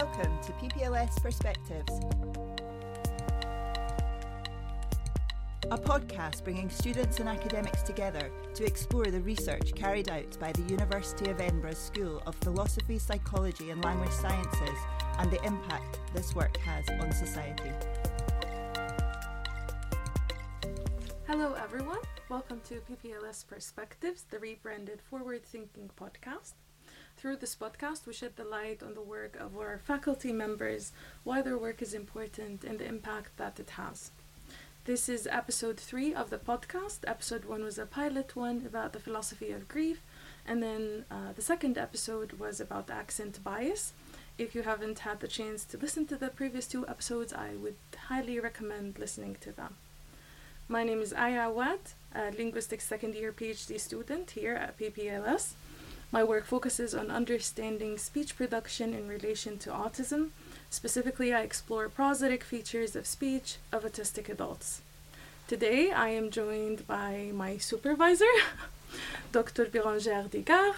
Welcome to PPLS Perspectives, a podcast bringing students and academics together to explore the research carried out by the University of Edinburgh's School of Philosophy, Psychology and Language Sciences and the impact this work has on society. Hello everyone, welcome to PPLS Perspectives, the rebranded forward-thinking podcast. Through this podcast, we shed the light on the work of our faculty members, why their work is important, and the impact that it has. This is episode 3 of the podcast. Episode 1 was a pilot one about the philosophy of grief, and then the second episode was about accent bias. If you haven't had the chance to listen to the previous two episodes, I would highly recommend listening to them. My name is Aya Awwad, a linguistics second-year PhD student here at PPLS. My work focuses on understanding speech production in relation to autism. Specifically, I explore prosodic features of speech of autistic adults. Today, I am joined by my supervisor, Dr. Berengere Digard.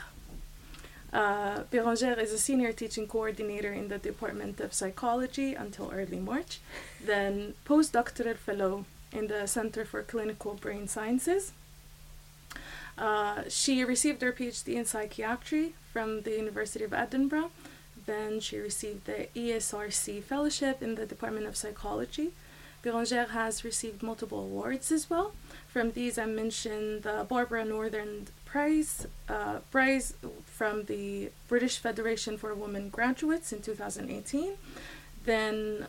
Berengere is a senior teaching coordinator in the Department of Psychology until early March, then postdoctoral fellow in the Center for Clinical Brain Sciences. She received her PhD in psychiatry from the University of Edinburgh. Then she received the ESRC fellowship in the Department of Psychology. Berengere has received multiple awards as well. From these, I mentioned the Barbara Northern Prize, prize from the British Federation for Women Graduates in 2018. Then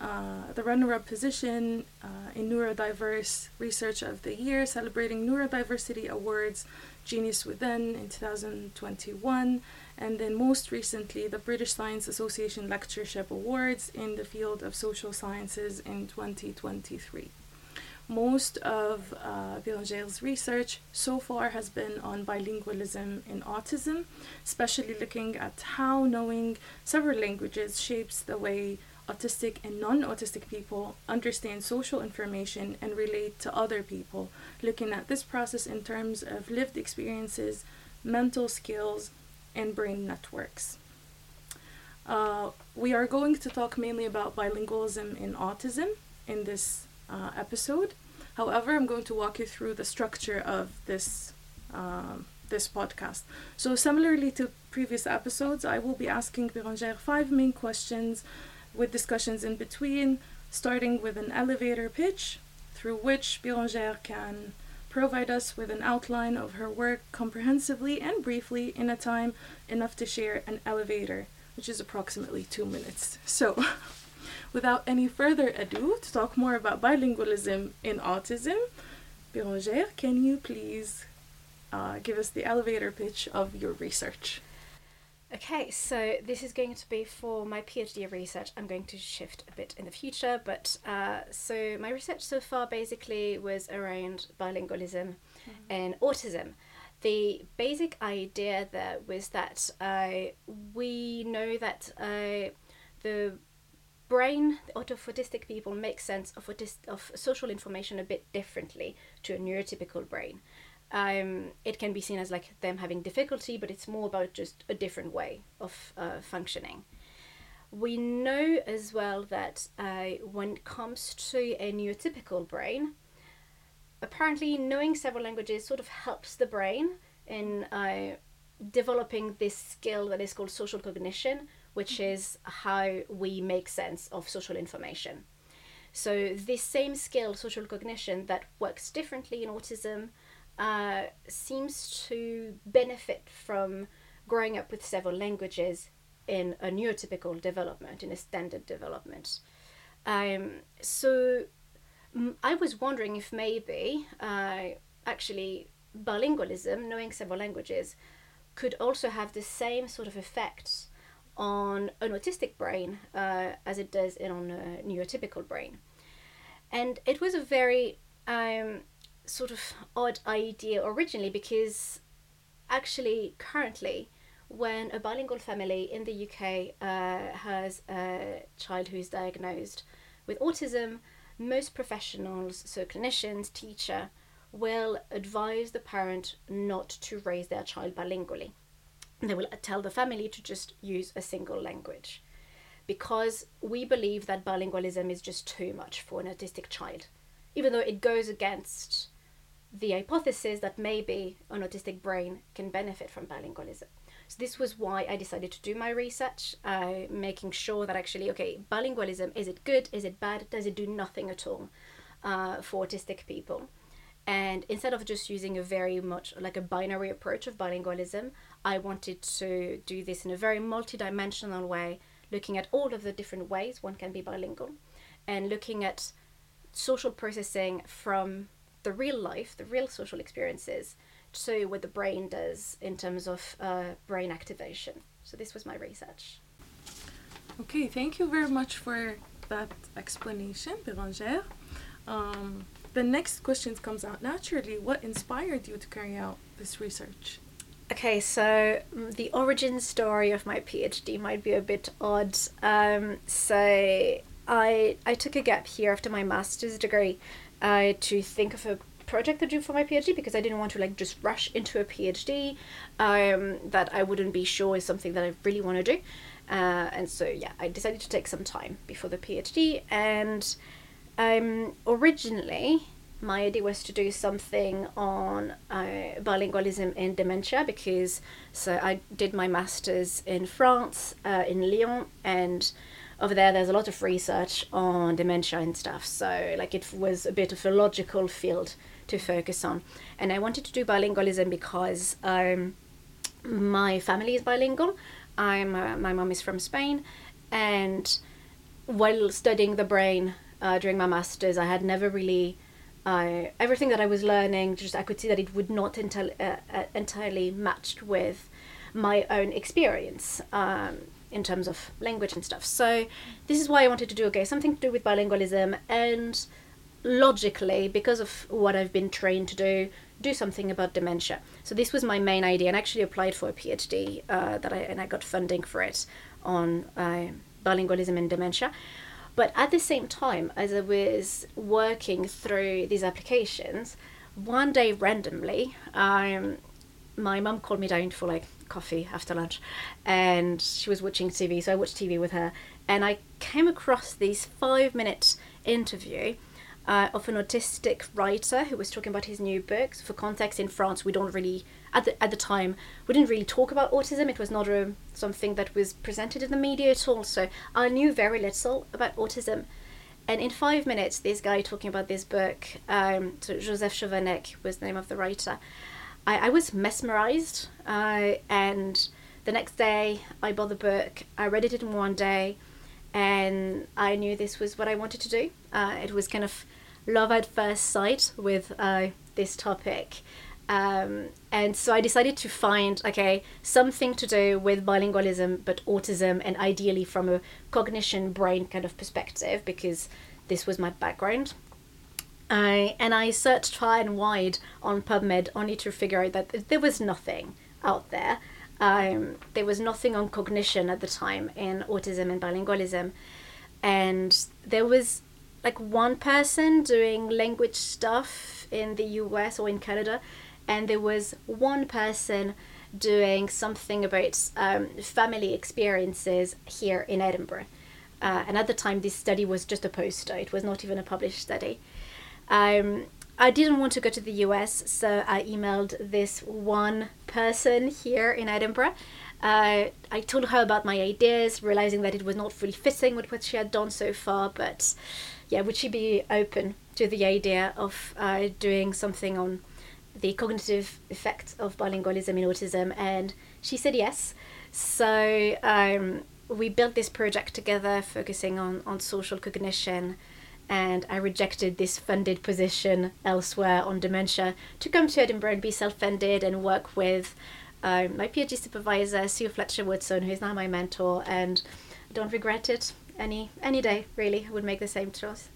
the runner-up position in Neurodiverse Research of the Year, celebrating Neurodiversity Awards, Genius Within in 2021, and then most recently the British Science Association Lectureship Awards in the field of social sciences in 2023. Most of Berengere's research so far has been on bilingualism in autism, especially looking at how knowing several languages shapes the way autistic and non-autistic people understand social information and relate to other people, looking at this process in terms of lived experiences, mental skills, and brain networks. We are going to talk mainly about bilingualism in autism in this episode. However, I'm going to walk you through the structure of this podcast. So similarly to previous episodes, I will be asking Berengere 5 main questions with discussions in between, starting with an elevator pitch through which Berengere can provide us with an outline of her work comprehensively and briefly in a time enough to share an elevator, which is approximately 2 minutes. So without any further ado, to talk more about bilingualism in autism, Berengere, can you please give us the elevator pitch of your research? Okay, so this is going to be for my PhD research. I'm going to shift a bit in the future, but so my research so far basically was around bilingualism and autism. The basic idea there was that we know that the brain of autistic people makes sense of social information a bit differently to a neurotypical brain. It can be seen as like them having difficulty, but it's more about just a different way of functioning. We know as well that when it comes to a neurotypical brain, apparently knowing several languages sort of helps the brain in developing this skill that is called social cognition, which is how we make sense of social information. So this same skill, social cognition, that works differently in autism seems to benefit from growing up with several languages in a neurotypical development, in a standard development. So I was wondering if maybe actually bilingualism, knowing several languages, could also have the same sort of effect on an autistic brain as it does on a neurotypical brain. And it was a very sort of odd idea originally, because actually currently when a bilingual family in the UK has a child who is diagnosed with autism, most professionals, so clinicians, teacher, will advise the parent not to raise their child bilingually. They will tell the family to just use a single language. because we believe that bilingualism is just too much for an autistic child, even though it goes against the hypothesis that maybe an autistic brain can benefit from bilingualism. So this was why I decided to do my research, making sure that actually, okay, bilingualism, is it good? Is it bad? Does it do nothing at all for autistic people? And instead of just using a very much like a binary approach of bilingualism, I wanted to do this in a very multidimensional way, looking at all of the different ways one can be bilingual and looking at social processing from the real life, the real social experiences, to what the brain does in terms of brain activation. So this was my research. Okay, thank you very much for that explanation, Berengere. The next question comes out naturally. What inspired you to carry out this research? Okay, so the origin story of my PhD might be a bit odd. So I took a gap year after my master's degree to think of a project to do for my PhD, because I didn't want to like just rush into a PhD that I wouldn't be sure is something that I really want to do. And so, yeah, I decided to take some time before the PhD. And originally, my idea was to do something on bilingualism and dementia, because so I did my master's in France, in Lyon, and over there there's a lot of research on dementia and stuff. So like it was a bit of a logical field to focus on. And I wanted to do bilingualism because my family is bilingual. My mom is from Spain, and while studying the brain during my master's, I had never really, everything that I was learning, I could see that it would not entirely matched with my own experience in terms of language and stuff. So this is why I wanted to do, okay, something to do with bilingualism, and logically, because of what I've been trained to do something about dementia. So this was my main idea, and I actually applied for a PhD that I got funding for it on bilingualism and dementia. But at the same time, as I was working through these applications, one day randomly, my mum called me down for like coffee after lunch, and she was watching TV, so I watched TV with her, and I came across this 5-minute interview of an autistic writer who was talking about his new books. For context, in France, we don't really, at the time, we didn't really talk about autism. It was not something that was presented in the media at all. So I knew very little about autism. And in 5 minutes, this guy talking about this book, so Joseph Schovanec was the name of the writer, I was mesmerized. And the next day, I bought the book. I read it in one day, and I knew this was what I wanted to do. It was kind of love at first sight with this topic. And so I decided to find, okay, something to do with bilingualism, but autism, and ideally from a cognition brain kind of perspective, because this was my background. And I searched far and wide on PubMed, only to figure out that there was nothing out there. There was nothing on cognition at the time in autism and bilingualism. And there was like one person doing language stuff in the US or in Canada, and there was one person doing something about family experiences here in Edinburgh. And at the time, this study was just a poster. It was not even a published study. I didn't want to go to the US, so I emailed this one person here in Edinburgh. I told her about my ideas, realizing that it was not fully fitting with what she had done so far, but yeah, would she be open to the idea of doing something on the cognitive effects of bilingualism in autism? And she said yes. So we built this project together, focusing on social cognition, and I rejected this funded position elsewhere on dementia to come to Edinburgh and be self-funded and work with my PhD supervisor, Sue Fletcher-Watson, who is now my mentor, and I don't regret it. Any day, really, I would make the same choice.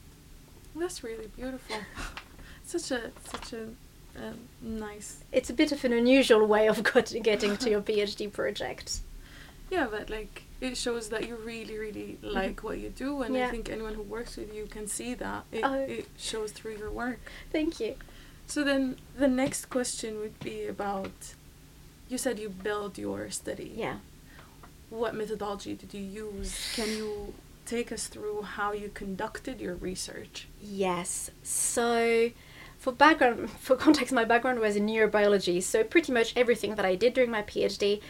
That's really beautiful. such a nice... It's a bit of an unusual way of getting to your PhD project. Yeah, but like... It shows that you really, really like what you do, and yeah. I think anyone who works with you can see that. It shows through your work. Thank you. So then the next question would be about, you said you build your study. Yeah. what methodology did you use? Can you take us through how you conducted your research? Yes. So for context, my background was in neurobiology. So pretty much everything that I did during my PhD,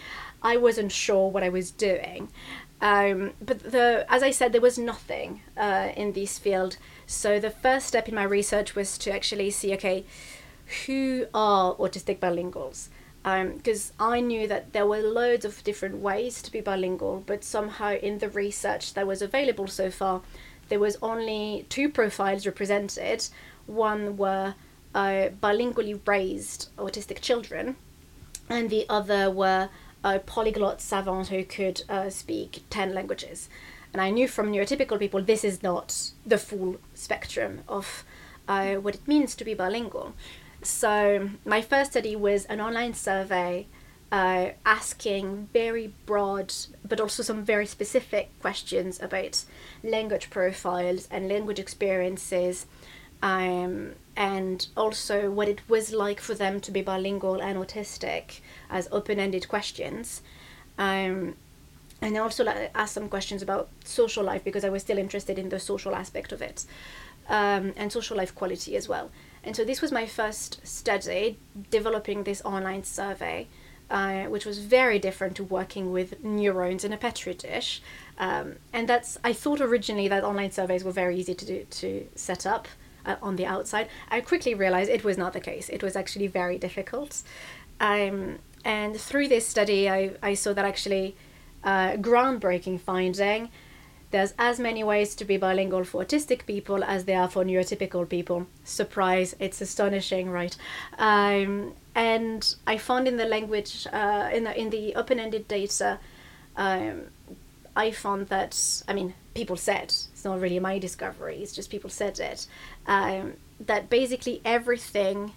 I wasn't sure what I was doing. As I said, there was nothing in this field. So the first step in my research was to actually see, okay, who are autistic bilinguals? Because I knew that there were loads of different ways to be bilingual, but somehow in the research that was available so far, there was only two profiles represented. One were bilingually raised autistic children, and the other were polyglot savants who could speak 10 languages. And I knew from neurotypical people, this is not the full spectrum of what it means to be bilingual. So my first study was an online survey asking very broad, but also some very specific questions about language profiles and language experiences, and also what it was like for them to be bilingual and autistic as open-ended questions. And I also asked some questions about social life because I was still interested in the social aspect of it, and social life quality as well. And so this was my first study, developing this online survey, which was very different to working with neurons in a petri dish. I thought originally that online surveys were very easy to set up on the outside. I quickly realized it was not the case. It was actually very difficult. And through this study, I saw that actually groundbreaking finding. There's as many ways to be bilingual for autistic people as there are for neurotypical people. Surprise, it's astonishing, right? And I found in the language, in the open-ended data, I found that, people said, it's not really my discovery, it's just people said it, that basically everything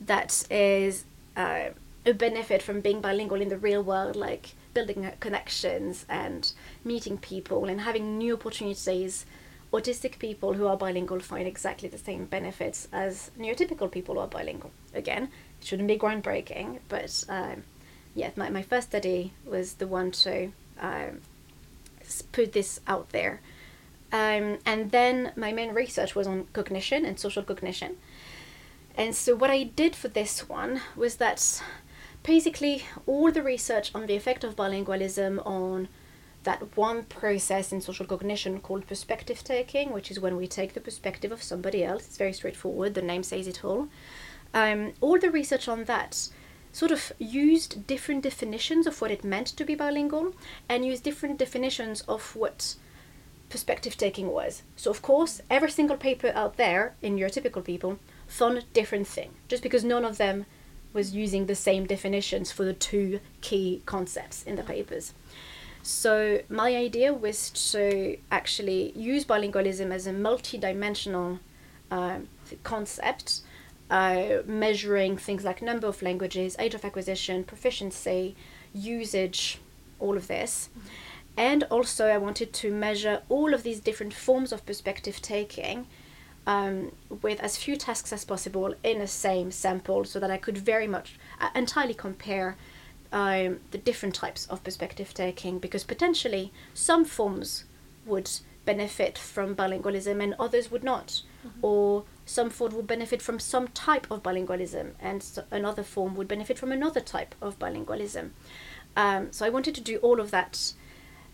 that is a benefit from being bilingual in the real world, like building connections and meeting people and having new opportunities, autistic people who are bilingual find exactly the same benefits as neurotypical people who are bilingual. Again, it shouldn't be groundbreaking, but my first study was the one to put this out there. And then my main research was on cognition and social cognition. And so what I did for this one was that basically all the research on the effect of bilingualism on that one process in social cognition called perspective taking, which is when we take the perspective of somebody else. It's very straightforward, the name says it all. All the research on that sort of used different definitions of what it meant to be bilingual and used different definitions of what perspective taking was. So of course, every single paper out there in neurotypical people found a different thing, just because none of them was using the same definitions for the two key concepts in the papers. So my idea was to actually use bilingualism as a multi-dimensional concept, measuring things like number of languages, age of acquisition, proficiency, usage, all of this. And also I wanted to measure all of these different forms of perspective taking with as few tasks as possible in the same sample, so that I could very much entirely compare the different types of perspective taking, because potentially some forms would benefit from bilingualism and others would not, mm-hmm. or some form would benefit from some type of bilingualism and another form would benefit from another type of bilingualism. So I wanted to do all of that.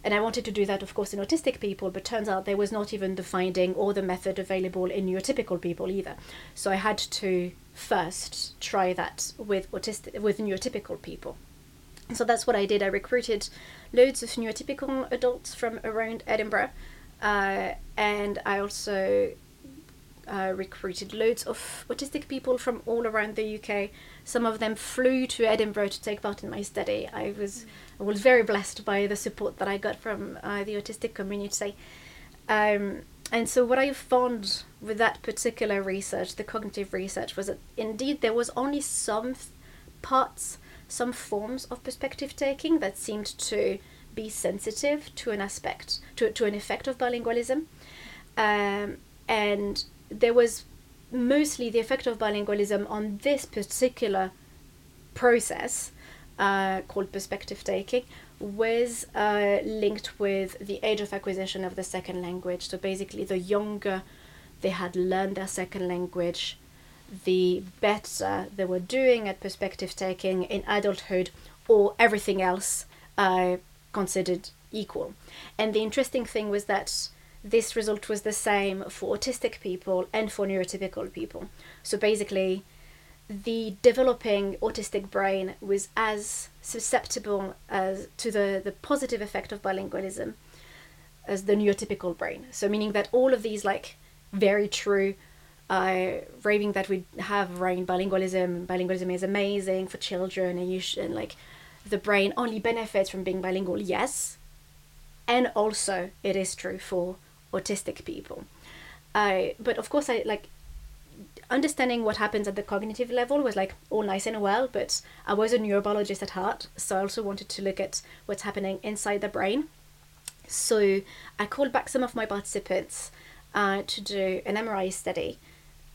And I wanted to do that, of course, in autistic people, but turns out there was not even the finding or the method available in neurotypical people either. So I had to first try that with neurotypical people. And so that's what I did. I recruited loads of neurotypical adults from around Edinburgh, and I also recruited loads of autistic people from all around the UK. Some of them flew to Edinburgh to take part in my study. I was very blessed by the support that I got from the autistic community. And so what I found with that particular research, the cognitive research, was that indeed there was only some parts, some forms of perspective taking that seemed to be sensitive to an aspect, to an effect of bilingualism. And there was mostly the effect of bilingualism on this particular process called perspective taking was linked with the age of acquisition of the second language. So basically, the younger they had learned their second language, the better they were doing at perspective taking in adulthood, or everything else considered equal. And the interesting thing was that this result was the same for autistic people and for neurotypical people. So basically, the developing autistic brain was as susceptible as to the positive effect of bilingualism as the neurotypical brain. So meaning that all of these like very true raving that we have around bilingualism is amazing for children, and you should, and like the brain only benefits from being bilingual, yes, and also it is true for autistic people, but of course I like understanding what happens at the cognitive level was like all nice and well, but I was a neurobiologist at heart, so I also wanted to look at what's happening inside the brain. So I called back some of my participants to do an MRI study,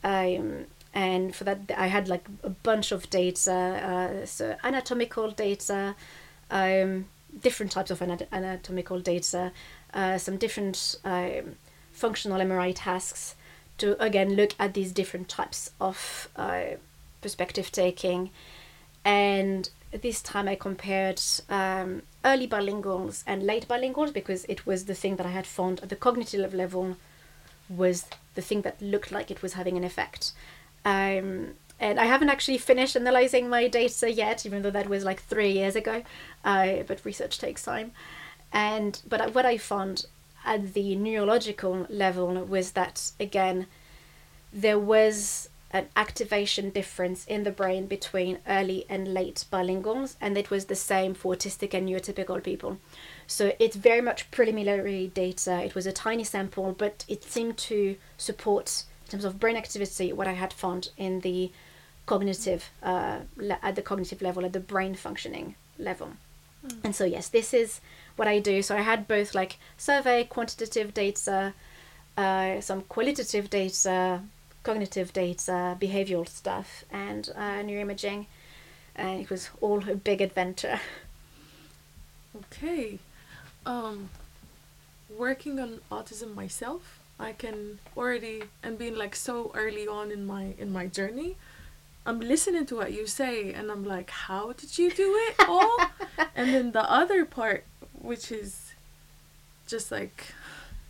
and for that I had like a bunch of data, so anatomical data, different types of anatomical data, some different functional MRI tasks, to again look at these different types of perspective taking. And this time I compared early bilinguals and late bilinguals, because it was the thing that I had found at the cognitive level was the thing that looked like it was having an effect. And I haven't actually finished analyzing my data yet, even though that was like 3 years ago, but research takes time. But what I found at the neurological level was that, again, there was an activation difference in the brain between early and late bilinguals, and it was the same for autistic and neurotypical people. So it's very much preliminary data. It was a tiny sample, but it seemed to support, in terms of brain activity, what I had found in the cognitive, at the cognitive level, at the brain functioning level. And so, yes, this is what I do. So I had both like survey, quantitative data, some qualitative data, cognitive data, behavioral stuff, and neuroimaging. And it was all a big adventure. Okay. Working on autism myself, I can already, and being like so early on in my journey, I'm listening to what you say and I'm like, how did you do it all? And then the other part, which is just like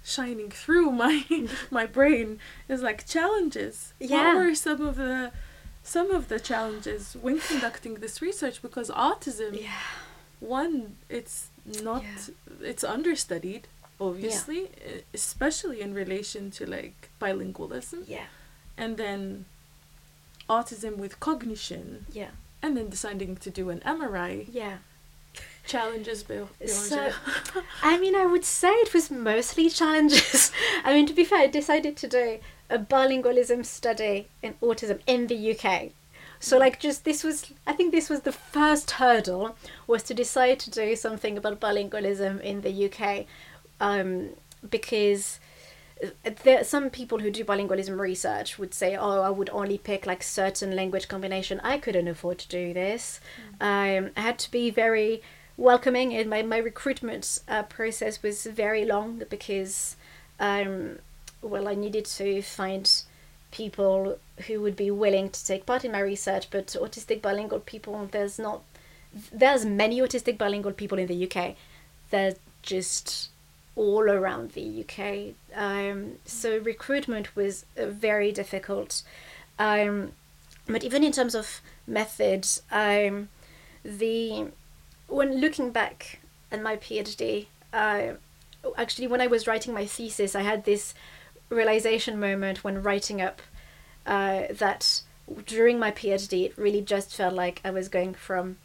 shining through my brain, is like challenges. Yeah. What were some of the challenges when conducting this research? Because autism, one, it's not, it's understudied, obviously, especially in relation to like bilingualism. Yeah. And then autism with cognition, and then deciding to do an MRI, challenges, Bill. So, I mean, I would say it was mostly challenges. I mean, to be fair, I decided to do a bilingualism study in autism in the UK. So, like, just this was, I think this was the first hurdle, was to decide to do something about bilingualism in the UK, because there are some people who do bilingualism research would say, oh, I would only pick like certain language combination. I couldn't afford to do this. I had to be very welcoming, and my recruitment process was very long, because I needed to find people who would be willing to take part in my research. But autistic bilingual people, there's many autistic bilingual people in the UK. They're just all around the UK. So recruitment was very difficult. But even in terms of methods, when looking back at my PhD, actually when I was writing my thesis, I had this realization moment when writing up that during my PhD, it really just felt like I was going from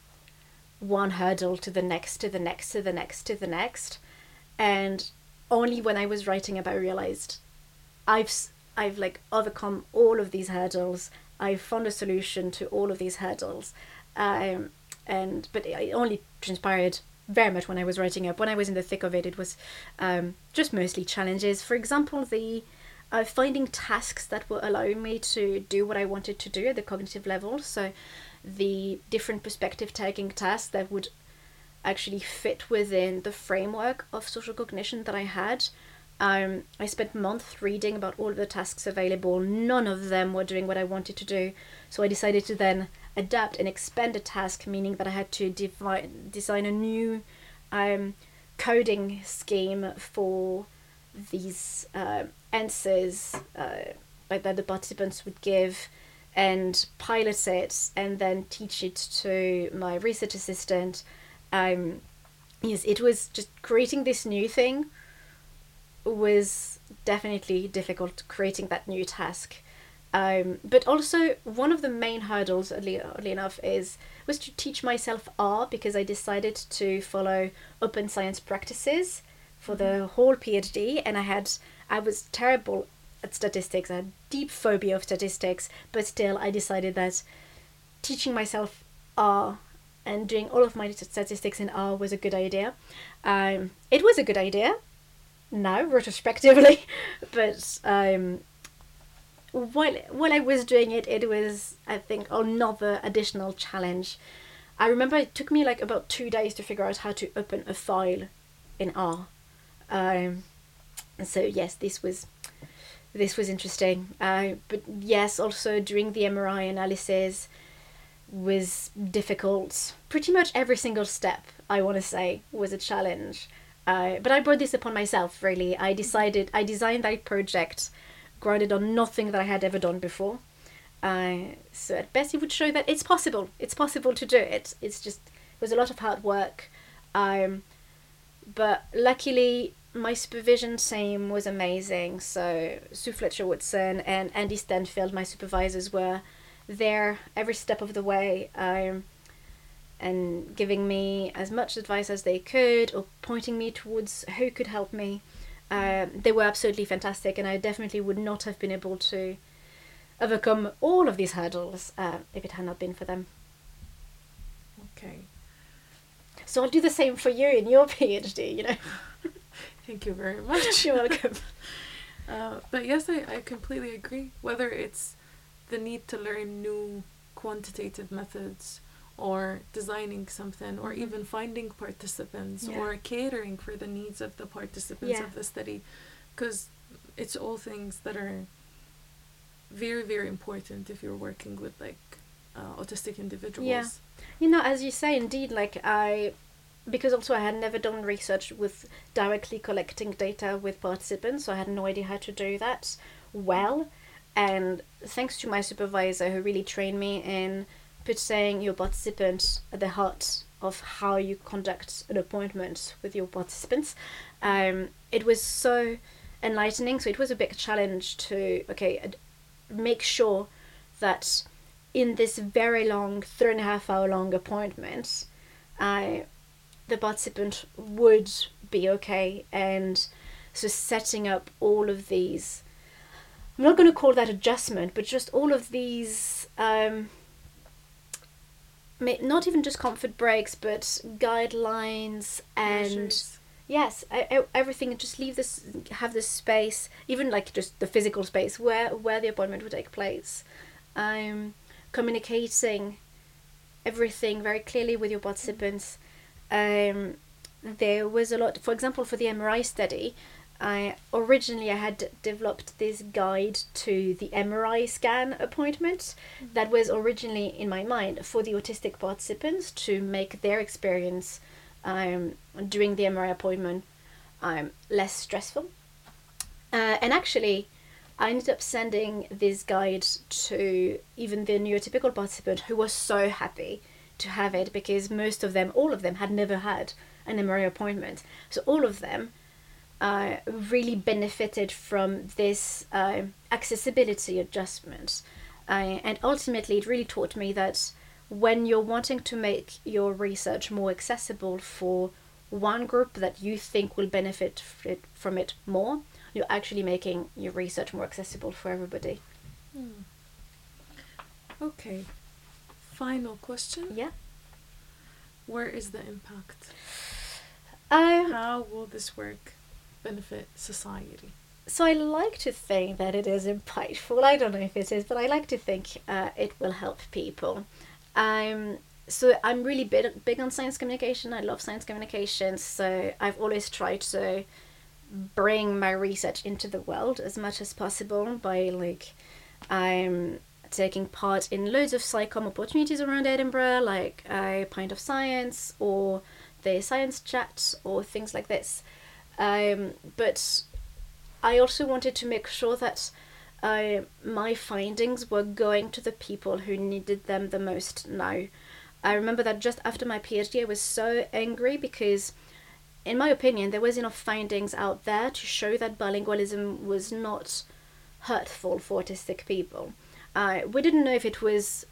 one hurdle to the next, to the next, to the next, to the next. And only when I was writing up, I realized I've like overcome all of these hurdles. I found a solution to all of these hurdles, but it only transpired very much when I was writing up. When I was in the thick of it, it was just mostly challenges. For example, the finding tasks that were allowing me to do what I wanted to do at the cognitive level. So the different perspective taking tasks that would actually fit within the framework of social cognition that I had. I spent months reading about all of the tasks available. None of them were doing what I wanted to do. So I decided to then adapt and expand a task, meaning that I had to design a new coding scheme for these answers that the participants would give, and pilot it and then teach it to my research assistant. Yes, it was just creating this new thing was definitely difficult, creating that new task. But also one of the main hurdles, oddly enough, was to teach myself R, because I decided to follow open science practices for the whole PhD, and I was terrible at statistics. I had deep phobia of statistics, but still I decided that teaching myself R and doing all of my statistics in R was a good idea. It was a good idea now, retrospectively, but while I was doing it, it was, I think, another additional challenge. I remember it took me like about 2 days to figure out how to open a file in R. So yes, this was interesting. But yes, also doing the MRI analysis was difficult. Pretty much every single step, I want to say, was a challenge. But I brought this upon myself, really. I designed that project grounded on nothing that I had ever done before. So at best, it would show that it's possible. It's possible to do it. It was a lot of hard work. But luckily, my supervision team was amazing. So Sue Fletcher-Watson and Andy Stanfield, my supervisors, were there every step of the way, and giving me as much advice as they could, or pointing me towards who could help me. They were absolutely fantastic, and I definitely would not have been able to overcome all of these hurdles if it had not been for them. Okay. So I'll do the same for you in your PhD, you know. Thank you very much. You're welcome. But yes, I completely agree. Whether it's the need to learn new quantitative methods, or designing something, or even finding participants, yeah, or catering for the needs of the participants, yeah, of the study, because it's all things that are very, very important if you're working with autistic individuals. Yeah, you know, as you say, indeed, because also I had never done research with directly collecting data with participants, so I had no idea how to do that well. And thanks to my supervisor, who really trained me in putting your participants at the heart of how you conduct an appointment with your participants, it was so enlightening. So it was a big challenge to make sure that in this very long 3.5 hour long appointment, the participant would be okay. And so setting up all of these, I'm not going to call that adjustment, but just all of these, not even just comfort breaks, but guidelines and measures. Yes, everything. Just have this space, even just the physical space where the appointment would take place. Communicating everything very clearly with your participants. There was a lot. For example, for the MRI study, I had developed this guide to the MRI scan appointment that was originally in my mind for the autistic participants to make their experience during the MRI appointment less stressful. And actually, I ended up sending this guide to even the neurotypical participant, who was so happy to have it, because all of them had never had an MRI appointment. So all of them really benefited from this accessibility adjustment. And ultimately, it really taught me that when you're wanting to make your research more accessible for one group that you think will benefit from it more, you're actually making your research more accessible for everybody. Okay. Final question. Yeah. Where is the impact? How will this work benefit society? So I like to think that it is impactful. I don't know if it is, but I like to think it will help people. So I'm really big on science communication. I love science communication. So I've always tried to bring my research into the world as much as possible by, like, I'm taking part in loads of SciComm opportunities around Edinburgh, like Pint of Science or the Science Chat or things like this. But I also wanted to make sure that my findings were going to the people who needed them the most now. I remember that just after my PhD, I was so angry because, in my opinion, there was enough findings out there to show that bilingualism was not hurtful for autistic people. We didn't know if it was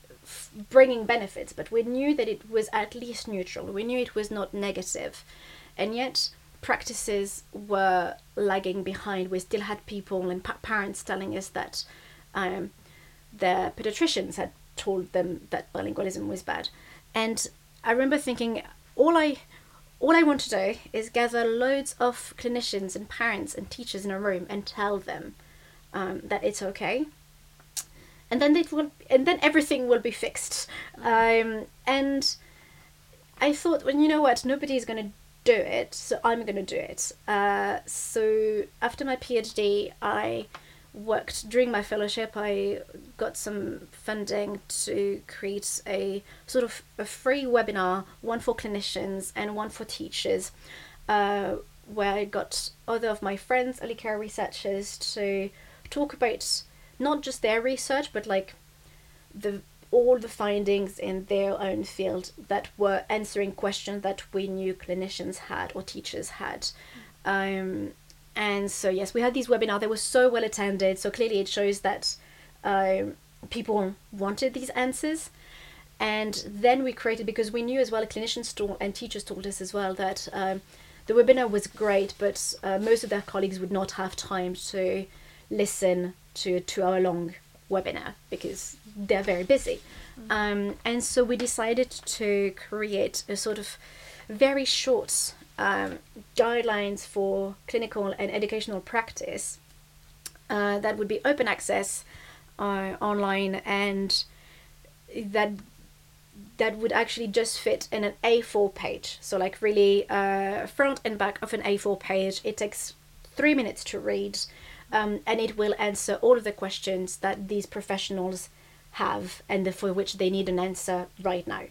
bringing benefits, but we knew that it was at least neutral. We knew it was not negative. And yet, practices were lagging behind. We still had people and parents telling us that their pediatricians had told them that bilingualism was bad. And I remember thinking, all I want to do is gather loads of clinicians and parents and teachers in a room and tell them that it's okay, and then everything will be fixed. And I thought, well, you know what? Nobody's going to do it, so I'm going to do it. So after my PhD, I worked during my fellowship. I got some funding to create a sort of a free webinar, one for clinicians and one for teachers, where I got other of my friends, early care researchers, to talk about not just their research, but like all the findings in their own field that were answering questions that we knew clinicians had or teachers had. And so, yes, we had these webinars. They were so well attended. So clearly it shows that people wanted these answers. And then we created, because we knew as well, clinicians and teachers told us as well that the webinar was great, but most of their colleagues would not have time to listen to a 2-hour-long webinar because they're very busy. And so we decided to create a sort of very short guidelines for clinical and educational practice that would be open access online, and that would actually just fit in an A4 page. So like really front and back of an A4 page. It takes 3 minutes to read. And it will answer all of the questions that these professionals have and for which they need an answer right now.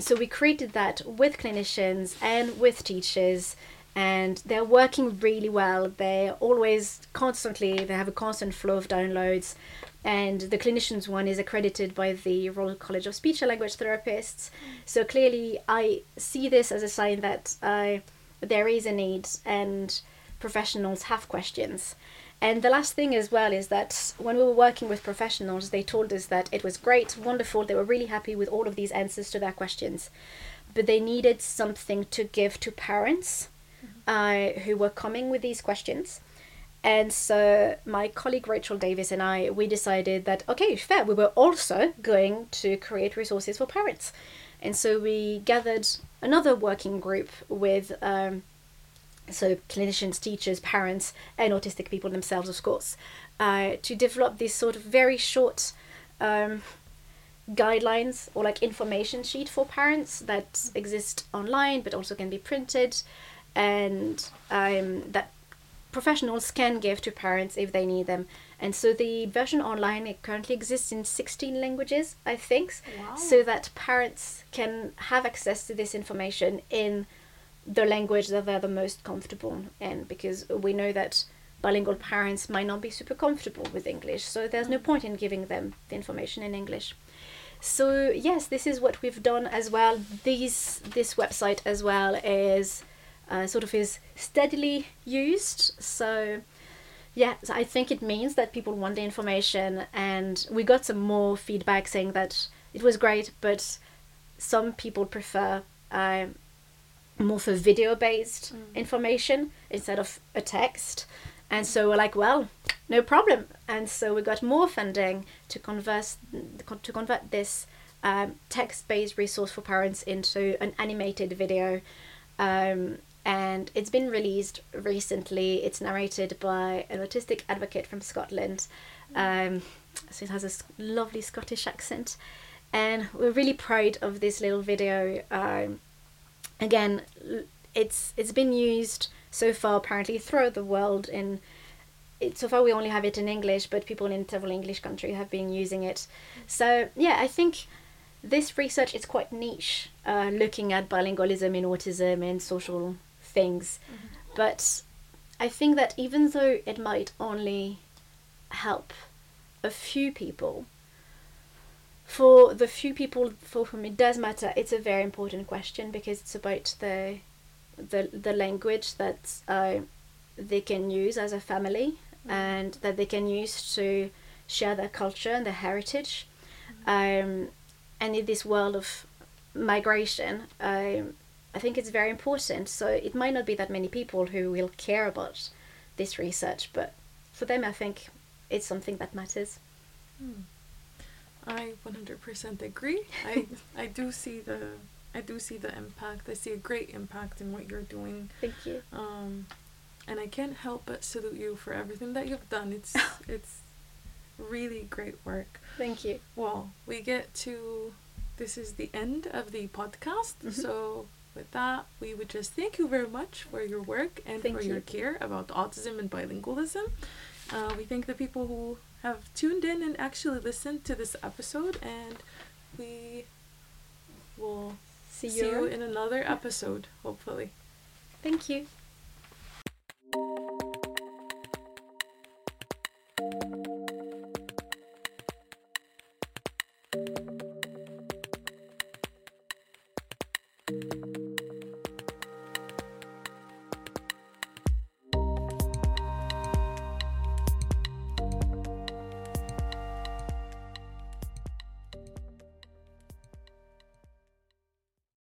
So we created that with clinicians and with teachers, and they're working really well. They're always they have a constant flow of downloads, and the clinicians one is accredited by the Royal College of Speech and Language Therapists. So clearly I see this as a sign that there is a need and professionals have questions. And the last thing as well is that when we were working with professionals, they told us that it was great, wonderful, they were really happy with all of these answers to their questions, but they needed something to give to parents who were coming with these questions. And so my colleague Rachel Davis and I, we decided that, okay, fair, we were also going to create resources for parents. And so we gathered another working group with so clinicians, teachers, parents, and autistic people themselves, of course, to develop these sort of very short guidelines or like information sheet for parents that exist online, but also can be printed, and that professionals can give to parents if they need them. And so the version online, it currently exists in 16 languages, I think. Wow. So that parents can have access to this information in the language that they're the most comfortable in, because we know that bilingual parents might not be super comfortable with English, so there's no point in giving them the information in English. So yes, this is what we've done as well. This website as well is is steadily used. So yeah, so I think it means that people want the information, and we got some more feedback saying that it was great, but some people prefer more for video-based information instead of a text. And so we're like, well, no problem. And so we got more funding to convert this text-based resource for parents into an animated video. And it's been released recently. It's narrated by an autistic advocate from Scotland. So it has a lovely Scottish accent. and we're really proud of this little video. Again, it's been used so far apparently throughout the world. So far we only have it in English, but people in several English countries have been using it. So yeah, I think this research is quite niche, looking at bilingualism in autism and social things. Mm-hmm. But I think that even though it might only help a few people, for the few people for whom it does matter, it's a very important question, because it's about the language that they can use as a family, mm-hmm. and that they can use to share their culture and their heritage. Mm-hmm. And in this world of migration, I think it's very important. So it might not be that many people who will care about this research, but for them, I think it's something that matters. Mm. I 100% agree. I do see the impact. I see a great impact in what you're doing. Thank you. And I can't help but salute you for everything that you've done. It's really great work. Thank you. Well, this is the end of the podcast. Mm-hmm. So with that, we would just thank you very much for your work and your care about autism and bilingualism. We thank the people who have tuned in and actually listened to this episode, and we will see you in another episode, hopefully. Thank you.